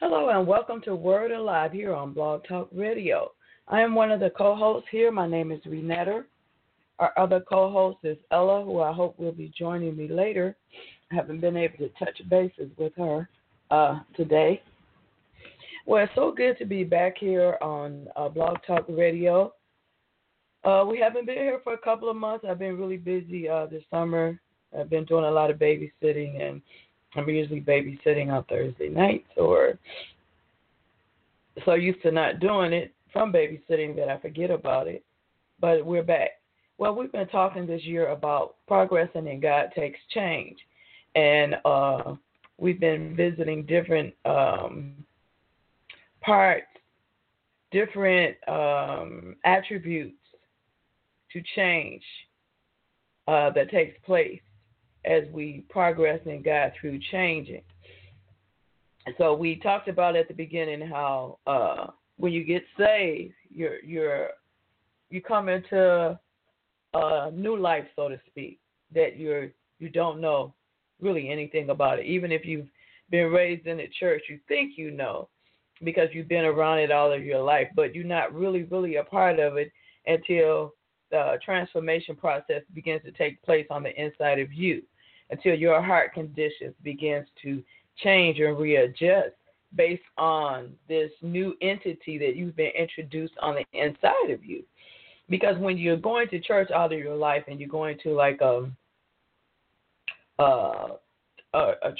Hello and welcome to Word Alive here on Blog Talk Radio. I am one of the co-hosts here. My name is Renetter. Our other co-host is Ella, who I hope will be joining me later. I haven't been able to touch bases with her today. Well, it's so good to be back here on Blog Talk Radio. We haven't been here for a couple of months. I've been really busy this summer. I've been doing a lot of babysitting, and I'm usually babysitting on Thursday nights, or so used to not doing it from babysitting that I forget about it. But we're back. Well, we've been talking this year about progressing and God takes change. And we've been visiting different parts, different attributes to change that takes place as we progress in God through changing. So we talked about at the beginning how when you get saved, you come into a new life, so to speak, that you don't know really anything about it. Even if you've been raised in the church, you think you know because you've been around it all of your life, but you're not really a part of it until the transformation process begins to take place on the inside of you, until your heart conditions begins to change and readjust based on this new entity that you've been introduced on the inside of you. Because when you're going to church all of your life and you're going to like a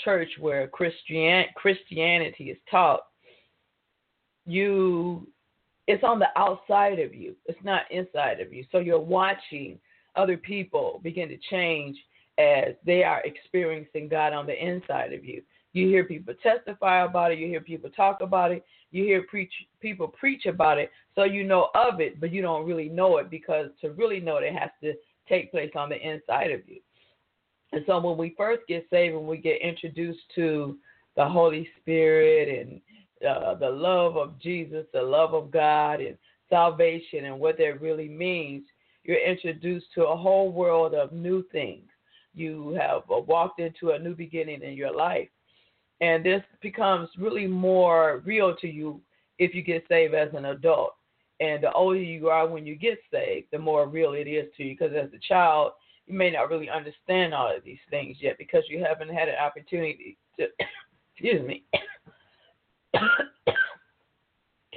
church where Christianity is taught, it's on the outside of you. It's not inside of you. So you're watching other people begin to change as they are experiencing God on the inside of you. You hear people testify about it. You hear people talk about it. You hear people preach about it. So you know of it, but you don't really know it, because to really know it, it has to take place on the inside of you. And so when we first get saved and we get introduced to the Holy Spirit and the love of Jesus, the love of God, and salvation and what that really means, you're introduced to a whole world of new things. You have walked into a new beginning in your life. And this becomes really more real to you if you get saved as an adult. And the older you are when you get saved, the more real it is to you, because as a child, you may not really understand all of these things yet because you haven't had an opportunity to, excuse me,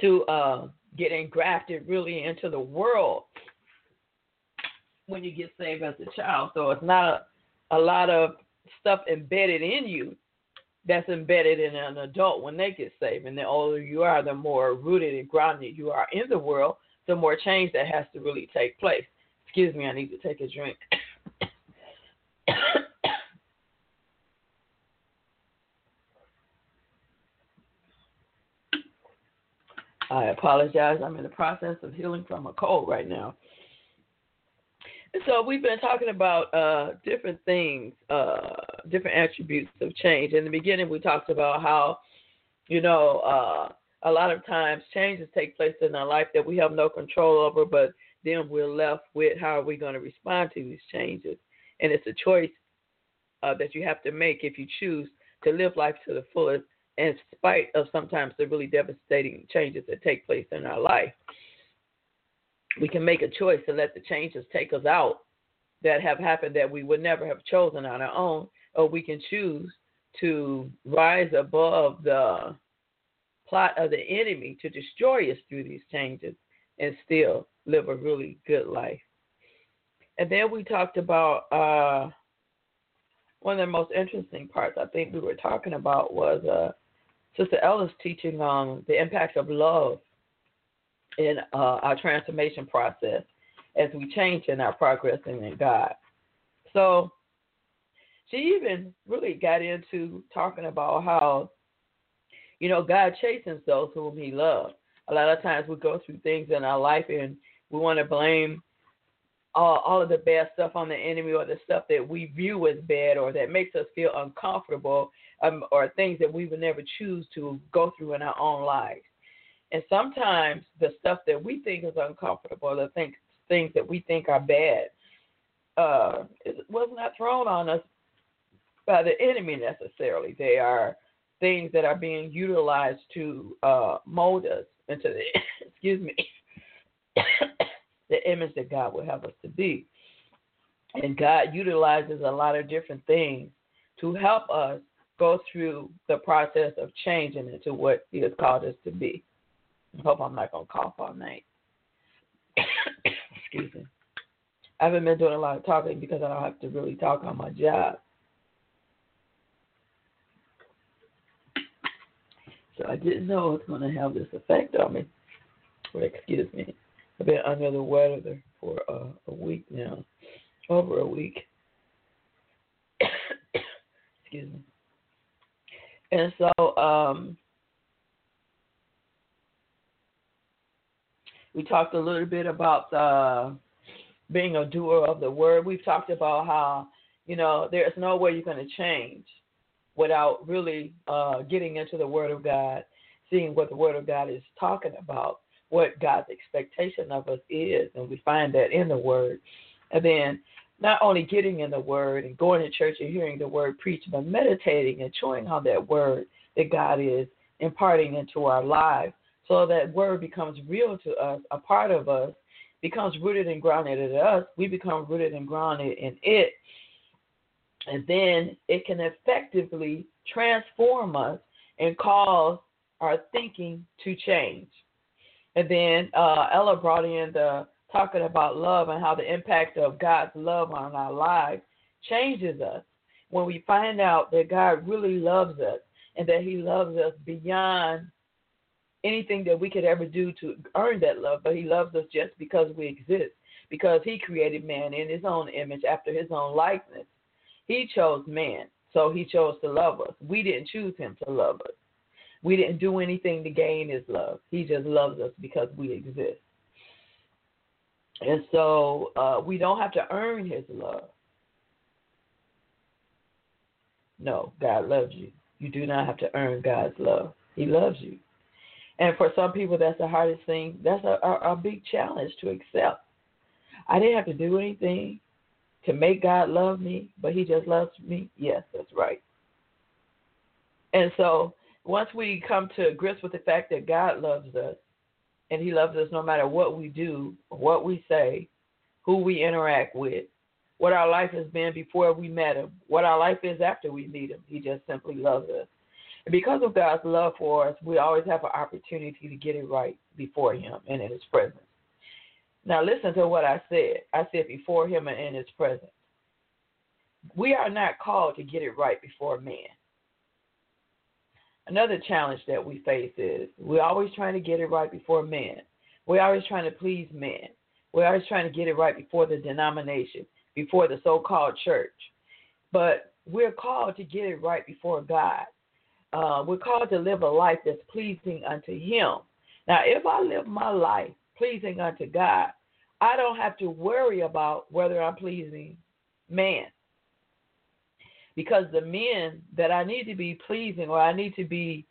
to get engrafted really into the world when you get saved as a child. So it's not a lot of stuff embedded in you that's embedded in an adult when they get saved. And the older you are, the more rooted and grounded you are in the world, the more change that has to really take place. Excuse me, I need to take a drink. I apologize. I'm in the process of healing from a cold right now. And so we've been talking about different things, different attributes of change. In the beginning, we talked about how, a lot of times changes take place in our life that we have no control over, but then we're left with how are we going to respond to these changes. And it's a choice that you have to make if you choose to live life to the fullest, in spite of sometimes the really devastating changes that take place in our life. We can make a choice to let the changes take us out that have happened that we would never have chosen on our own, or we can choose to rise above the plot of the enemy to destroy us through these changes and still live a really good life. And then we talked about one of the most interesting parts I think we were talking about was Sister Ella's teaching on the impact of love in our transformation process as we change and are progressing in God. So she even really got into talking about how, you know, God chastens those whom he loves. A lot of times we go through things in our life and we want to blame all of the bad stuff on the enemy, or the stuff that we view as bad or that makes us feel uncomfortable, or things that we would never choose to go through in our own lives. And sometimes the stuff that we think is uncomfortable, the things that we think are bad, was not thrown on us by the enemy necessarily. They are things that are being utilized to mold us into the, the image that God would have us to be. And God utilizes a lot of different things to help us go through the process of changing into what he has called us to be. I hope I'm not going to cough all night. Excuse me. I haven't been doing a lot of talking because I don't have to really talk on my job. So I didn't know it was going to have this effect on me. Well, excuse me. I've been under the weather for a week now, over a week. Excuse me. And so we talked a little bit about being a doer of the word. We've talked about how, you know, there's no way you're going to change without really getting into the word of God, seeing what the word of God is talking about, what God's expectation of us is, and we find that in the word. And then not only getting in the word and going to church and hearing the word preached, but meditating and chewing on that word that God is imparting into our lives, so that word becomes real to us, a part of us, becomes rooted and grounded in us. We become rooted and grounded in it. And then it can effectively transform us and cause our thinking to change. And then Ella brought in the talking about love and how the impact of God's love on our lives changes us. When we find out that God really loves us and that he loves us beyond anything that we could ever do to earn that love, but he loves us just because we exist, because he created man in his own image after his own likeness. He chose man, so he chose to love us. We didn't choose him to love us. We didn't do anything to gain his love. He just loves us because we exist. And so we don't have to earn his love. No, God loves you. You do not have to earn God's love. He loves you. And for some people, that's the hardest thing. That's a big challenge to accept. I didn't have to do anything to make God love me, but he just loves me. Yes, that's right. And so once we come to grips with the fact that God loves us, and he loves us no matter what we do, what we say, who we interact with, what our life has been before we met him, what our life is after we meet him, he just simply loves us. And because of God's love for us, we always have an opportunity to get it right before him and in his presence. Now listen to what I said. I said before him and in his presence. We are not called to get it right before man. Another challenge that we face is we're always trying to get it right before man. We're always trying to please man. We're always trying to get it right before the denomination, before the so-called church. But we're called to get it right before God. We're called to live a life that's pleasing unto him. Now, if I live my life pleasing unto God, I don't have to worry about whether I'm pleasing man. Because the men that I need to be pleasing, or I need to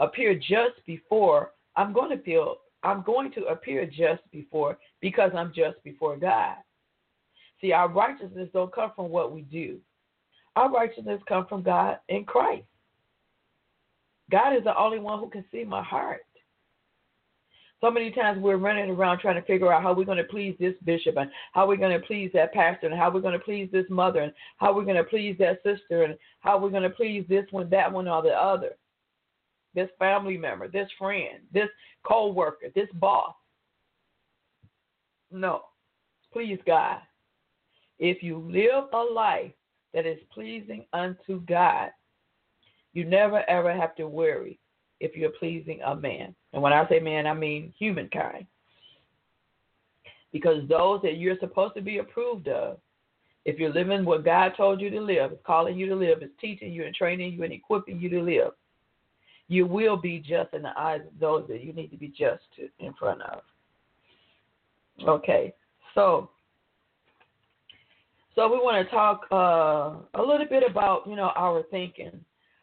appear just before, I'm going to appear just before, because I'm just before God. See, our righteousness don't come from what we do. Our righteousness comes from God in Christ. God is the only one who can see my heart. So many times we're running around trying to figure out how we're going to please this bishop, and how we're going to please that pastor, and how we're going to please this mother, and how we're going to please that sister, and how we're going to please this one, that one, or the other, this family member, this friend, this co-worker, this boss. No, please God. If you live a life that is pleasing unto God, you never, ever have to worry if you're pleasing a man. And when I say man, I mean humankind. because those that you're supposed to be approved of, if you're living what God told you to live, is calling you to live, is teaching you and training you and equipping you to live, you will be just in the eyes of those that you need to be just to, in front of. Okay, so we want to talk a little bit about, you know, our thinking.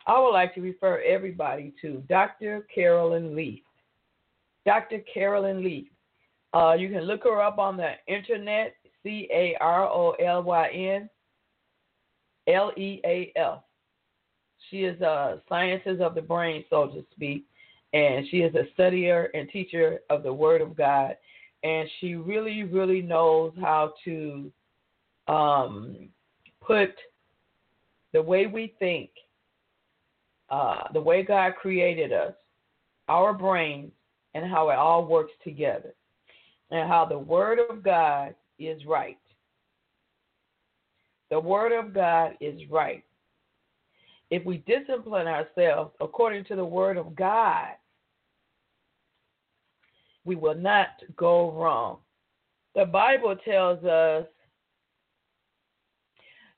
I would like to refer everybody to Dr. Carolyn Leaf. Dr. Carolyn Leaf. You can look her up on the internet, Carolyn Leaf. She is a scientist of the brain, so to speak, and she is a studier and teacher of the Word of God, and she really, really knows how to put the way we think, the way God created us, our brains, and how it all works together, and how the Word of God is right. The Word of God is right. If we discipline ourselves according to the Word of God, we will not go wrong. The Bible tells us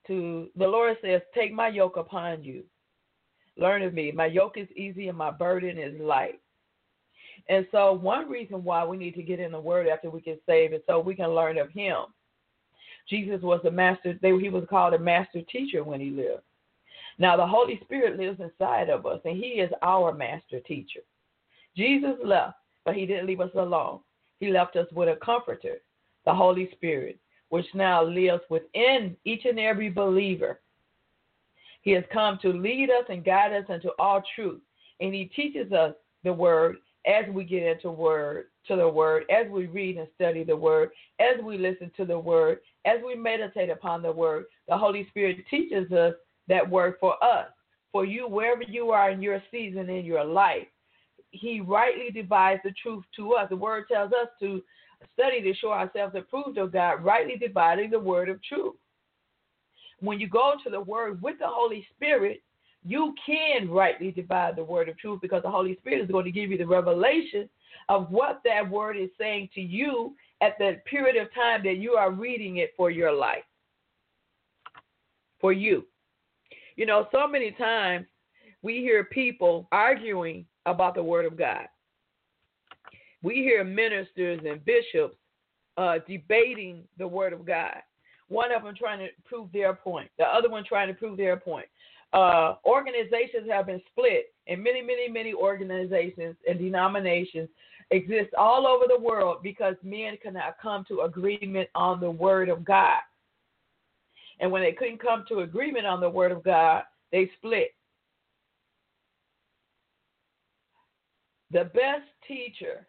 to, the Lord says, take my yoke upon you. Learn of me. My yoke is easy and my burden is light. And so one reason why we need to get in the Word after we get saved is so we can learn of him. Jesus was the master. He was called a master teacher when he lived. Now, the Holy Spirit lives inside of us, and he is our master teacher. Jesus left, but he didn't leave us alone. He left us with a comforter, the Holy Spirit, which now lives within each and every believer. He has come to lead us and guide us into all truth, and he teaches us the Word as we get into the Word, as we read and study the Word, as we listen to the Word, as we meditate upon the Word. The Holy Spirit teaches us that word for us, for you, wherever you are in your season in your life. He rightly divides the truth to us. The Word tells us to study to show ourselves approved of God, rightly dividing the word of truth. When you go to the Word with the Holy Spirit, you can rightly divide the word of truth, because the Holy Spirit is going to give you the revelation of what that word is saying to you at that period of time that you are reading it for your life, for you. You know, so many times we hear people arguing about the Word of God. We hear ministers and bishops debating the Word of God. One of them trying to prove their point. The other one trying to prove their point. Organizations have been split, and many, many, many organizations and denominations exist all over the world because men cannot come to agreement on the Word of God. And when they couldn't come to agreement on the Word of God, they split. The best teacher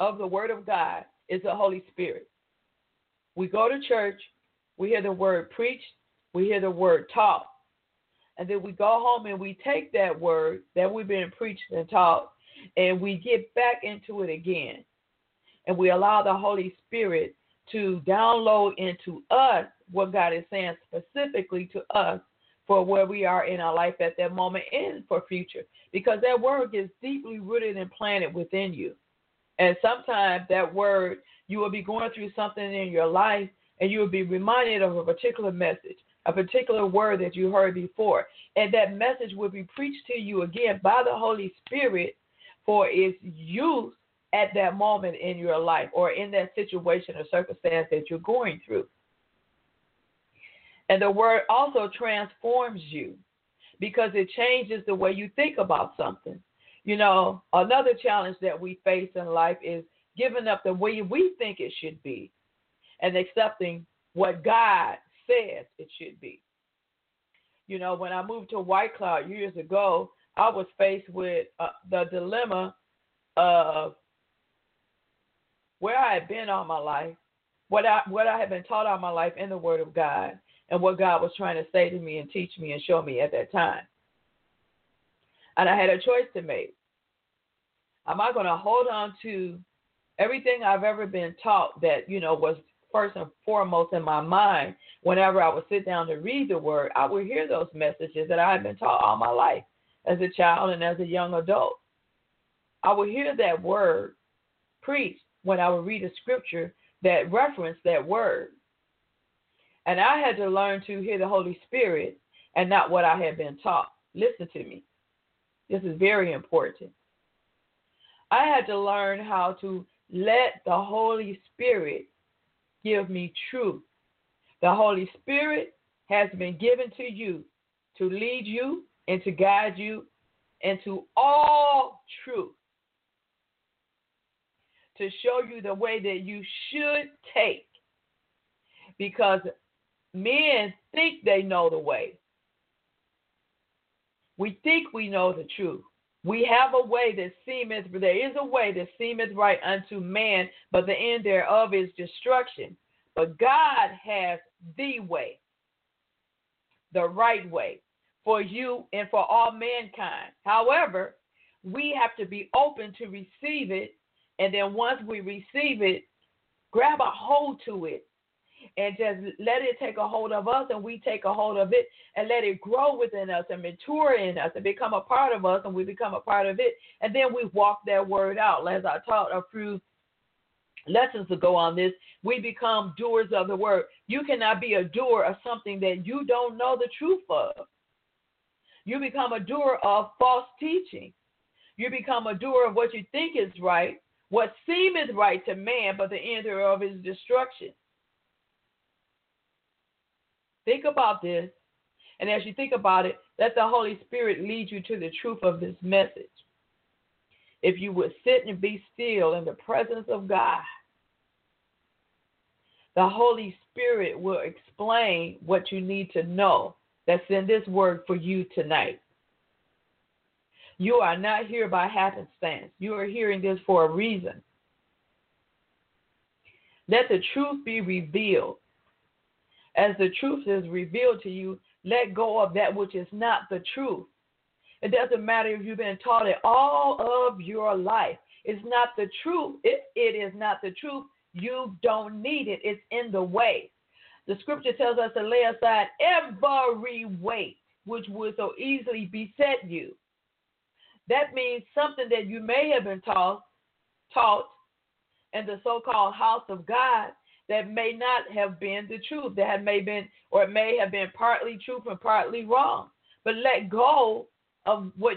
of the Word of God is the Holy Spirit. We go to church, we hear the Word preached, we hear the Word taught, and then we go home and we take that Word that we've been preached and taught, and we get back into it again. And we allow the Holy Spirit to download into us what God is saying specifically to us for where we are in our life at that moment and for future, because that word is deeply rooted and planted within you. And sometimes that word, you will be going through something in your life and you will be reminded of a particular message, a particular word that you heard before. And that message will be preached to you again by the Holy Spirit for its use at that moment in your life or in that situation or circumstance that you're going through. And the Word also transforms you because it changes the way you think about something. You know, another challenge that we face in life is giving up the way we think it should be and accepting what God says it should be. You know, when I moved to White Cloud years ago, I was faced with the dilemma of where I had been all my life, what I had been taught all my life in the Word of God, and what God was trying to say to me and teach me and show me at that time. And I had a choice to make. Am I going to hold on to everything I've ever been taught that, you know, was first and foremost in my mind? Whenever I would sit down to read the Word, I would hear those messages that I had been taught all my life as a child and as a young adult. I would hear that word preached when I would read a scripture that reference, that word. And I had to learn to hear the Holy Spirit and not what I had been taught. Listen to me. This is very important. I had to learn how to let the Holy Spirit give me truth. The Holy Spirit has been given to you to lead you and to guide you into all truth, to show you the way that you should take. Because men think they know the way. We think we know the truth. We have a way that seemeth, there is a way that seemeth right unto man, but the end thereof is destruction. But God has the way, the right way, for you and for all mankind. However, we have to be open to receive it, and then once we receive it, grab a hold to it. And just let it take a hold of us, and we take a hold of it, and let it grow within us and mature in us and become a part of us, and we become a part of it. And then we walk that word out. As I taught a few lessons ago on this, we become doers of the word. You cannot be a doer of something that you don't know the truth of. You become a doer of false teaching. You become a doer of what you think is right, what seemeth right to man, but the end thereof is destruction. Think about this, and as you think about it, let the Holy Spirit lead you to the truth of this message. If you would sit and be still in the presence of God, the Holy Spirit will explain what you need to know that's in this word for you tonight. You are not here by happenstance. You are hearing this for a reason. Let the truth be revealed. As the truth is revealed to you, let go of that which is not the truth. It doesn't matter if you've been taught it all of your life. It's not the truth. If it is not the truth, you don't need it. It's in the way. The scripture tells us to lay aside every weight which would so easily beset you. That means something that you may have been taught in the so-called house of God, that may not have been the truth, that may have been, or it may have been partly truth and partly wrong. But let go of what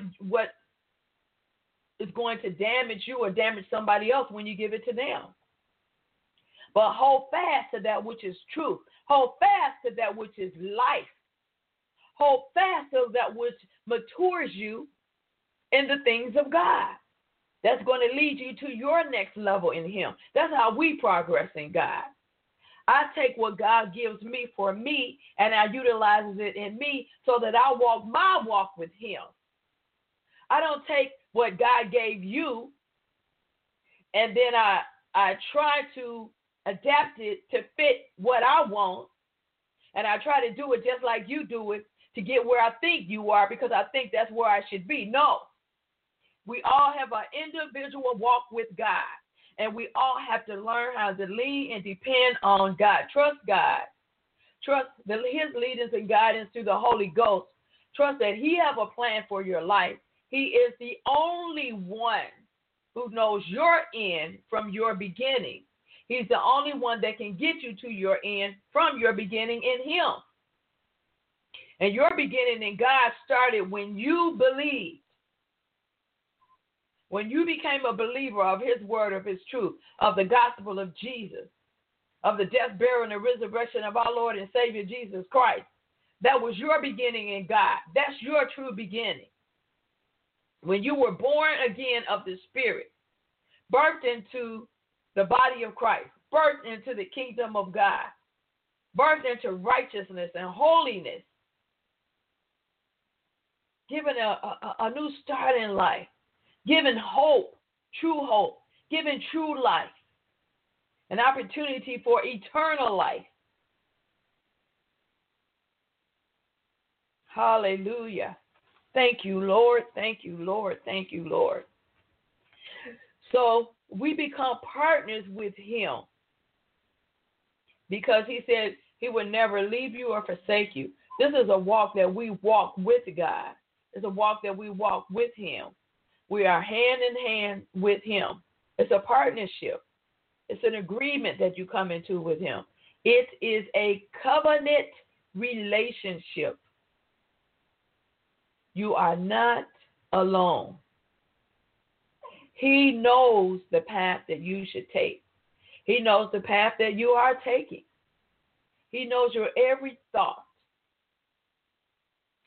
is going to damage you or damage somebody else when you give it to them. But hold fast to that which is truth. Hold fast to that which is life. Hold fast to that which matures you in the things of God. That's going to lead you to your next level in Him. That's how we progress in God. I take what God gives me for me, and I utilize it in me so that I walk my walk with Him. I don't take what God gave you, and then I try to adapt it to fit what I want, and I try to do it just like you do it to get where I think you are because I think that's where I should be. No. We all have our individual walk with God, and we all have to learn how to lean and depend on God. Trust God. Trust His leadings and guidance through the Holy Ghost. Trust that He have a plan for your life. He is the only one who knows your end from your beginning. He's the only one that can get you to your end from your beginning in Him. And your beginning in God started when you believed. When you became a believer of His word, of His truth, of the gospel of Jesus, of the death, burial, and the resurrection of our Lord and Savior Jesus Christ, that was your beginning in God. That's your true beginning. When you were born again of the Spirit, birthed into the body of Christ, birthed into the kingdom of God, birthed into righteousness and holiness, given a new start in life, given hope, given true life, an opportunity for eternal life. Hallelujah. Thank you, Lord. Thank you, Lord. Thank you, Lord. So we become partners with Him because He said He would never leave you or forsake you. This is a walk that we walk with God. It's a walk that we walk with Him. We are hand in hand with Him. It's a partnership. It's an agreement that you come into with him. It is a covenant relationship. You are not alone. He knows the path that you should take. He knows the path that you are taking. He knows your every thought.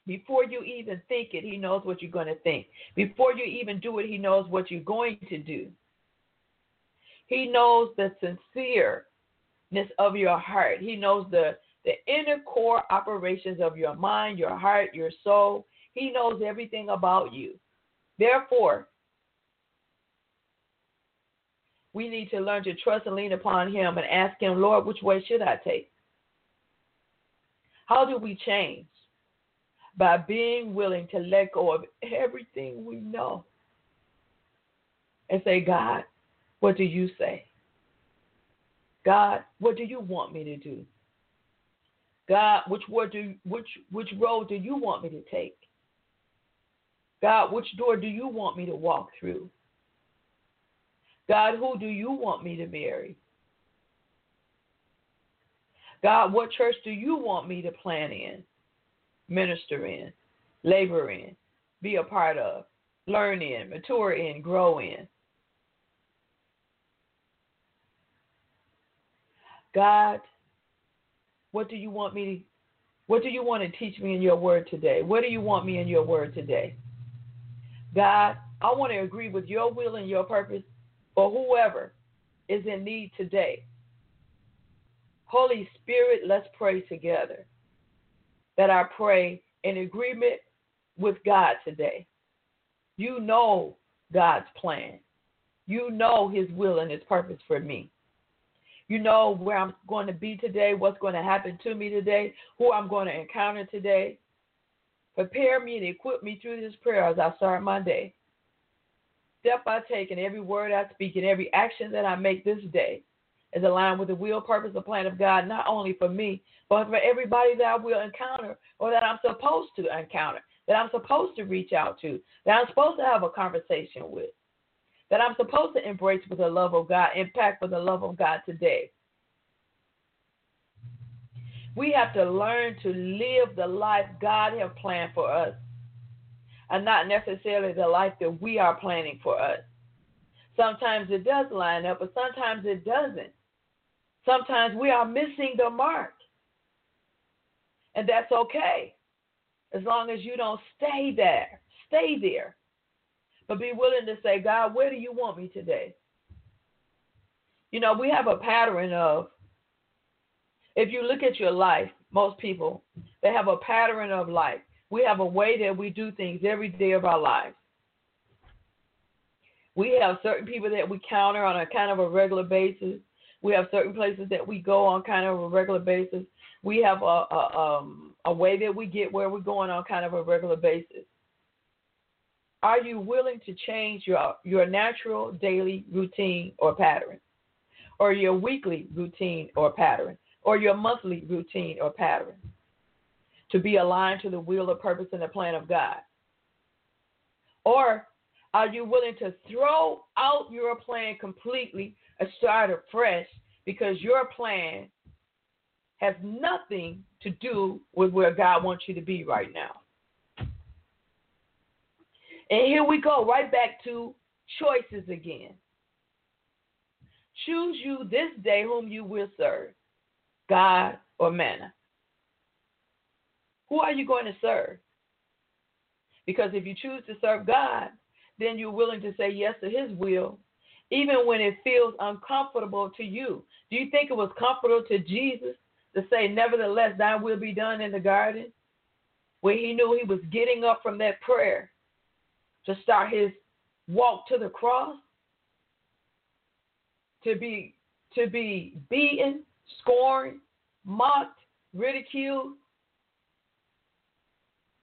Before you even think it, he knows what you're going to think. Before you even do it, he knows what you're going to do. He knows the sincereness of your heart. He knows the inner core operations of your mind, your heart, your soul. He knows everything about you. Therefore, we need to learn to trust and lean upon him and ask him, Lord, which way should I take? How do we change? By being willing to let go of everything we know and say, God, what do you say? God, what do you want me to do? God, which road do you want me to take? God, which door do you want me to walk through? God, who do you want me to marry? God, what church do you want me to plant in, minister in, labor in, be a part of, learn in, mature in, grow in? God, what do you want to teach me in your word today? What do you want me in your word today? God, I want to agree with your will and your purpose for whoever is in need today. Holy Spirit, let's pray together. That I pray in agreement with God today. You know God's plan. You know his will and his purpose for me. You know where I'm going to be today, what's going to happen to me today, who I'm going to encounter today. Prepare me and equip me through this prayer as I start my day. Step I take and every word I speak and every action that I make this day is aligned with the will, purpose, and plan of God, not only for me, but for everybody that I will encounter or that I'm supposed to encounter, that I'm supposed to reach out to, that I'm supposed to have a conversation with, that I'm supposed to embrace with the love of God, impact with the love of God today. We have to learn to live the life God has planned for us and not necessarily the life that we are planning for us. Sometimes it does line up, but sometimes it doesn't. Sometimes we are missing the mark. And that's okay, as long as you don't stay there. Stay there. But be willing to say, God, where do you want me today? You know, we have a pattern of, if you look at your life, most people, they have a pattern of life. We have a way that we do things every day of our lives. We have certain people that we encounter on a kind of a regular basis. We have certain places that we go on kind of a regular basis. We have a way that we get where we're going on kind of a regular basis. Are you willing to change your natural daily routine or pattern, or your weekly routine or pattern, or your monthly routine or pattern to be aligned to the will, the purpose, and the plan of God? Or are you willing to throw out your plan completely and start afresh because your plan has nothing to do with where God wants you to be right now? And here we go, right back to choices again. Choose you this day whom you will serve, God or manna. Who are you going to serve? Because if you choose to serve God, then you're willing to say yes to his will, even when it feels uncomfortable to you. Do you think it was comfortable to Jesus to say, nevertheless, thy will be done in the garden? When he knew he was getting up from that prayer to start his walk to the cross, to be beaten, scorned, mocked, ridiculed,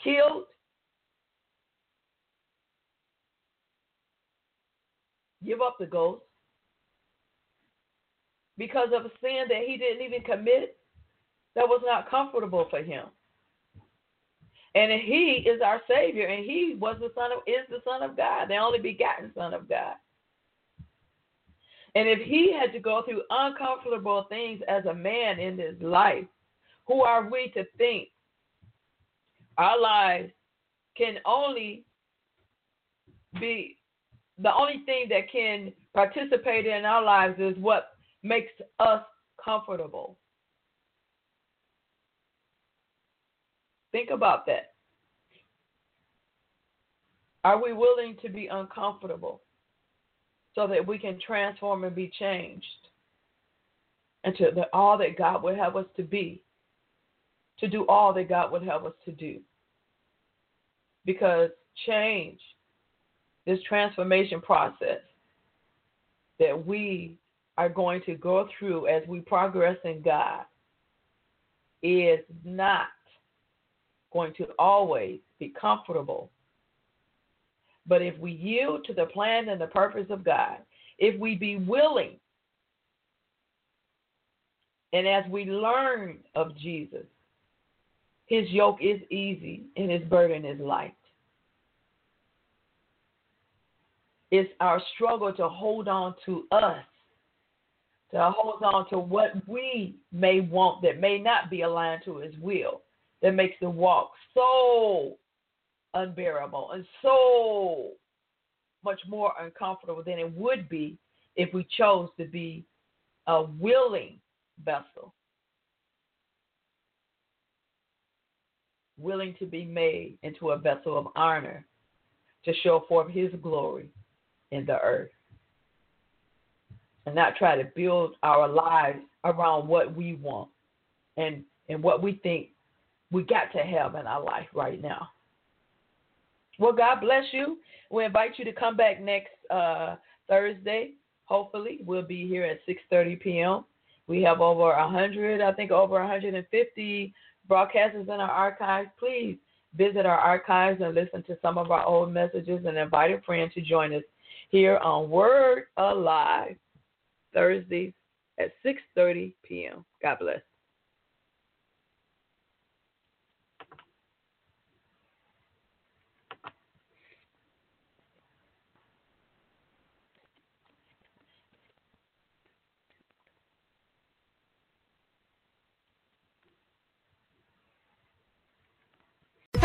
killed. Give up the ghost because of a sin that he didn't even commit that was not comfortable for him. And he is our Savior, and he was the Son of God, the only begotten Son of God. And if he had to go through uncomfortable things as a man in his life, who are we to think our lives can only be, the only thing that can participate in our lives is what makes us comfortable? Think about that. Are we willing to be uncomfortable so that we can transform and be changed into all that God would have us to be, to do all that God would have us to do? Because change, this transformation process that we are going to go through as we progress in God, is not going to always be comfortable. But if we yield to the plan and the purpose of God, if we be willing, and as we learn of Jesus, his yoke is easy and his burden is light. It's our struggle to hold on to us, to hold on to what we may want that may not be aligned to his will, that makes the walk so unbearable and so much more uncomfortable than it would be if we chose to be a willing vessel, willing to be made into a vessel of honor to show forth his glory in the earth, and not try to build our lives around what we want and what we think we got to have in our life right now. Well, God bless you. We invite you to come back next Thursday. Hopefully, we'll be here at 6:30 p.m. We have over 150 broadcasters in our archives. Please visit our archives and listen to some of our old messages, and invite a friend to join us here on Word Alive, Thursdays at 6:30 p.m. God bless.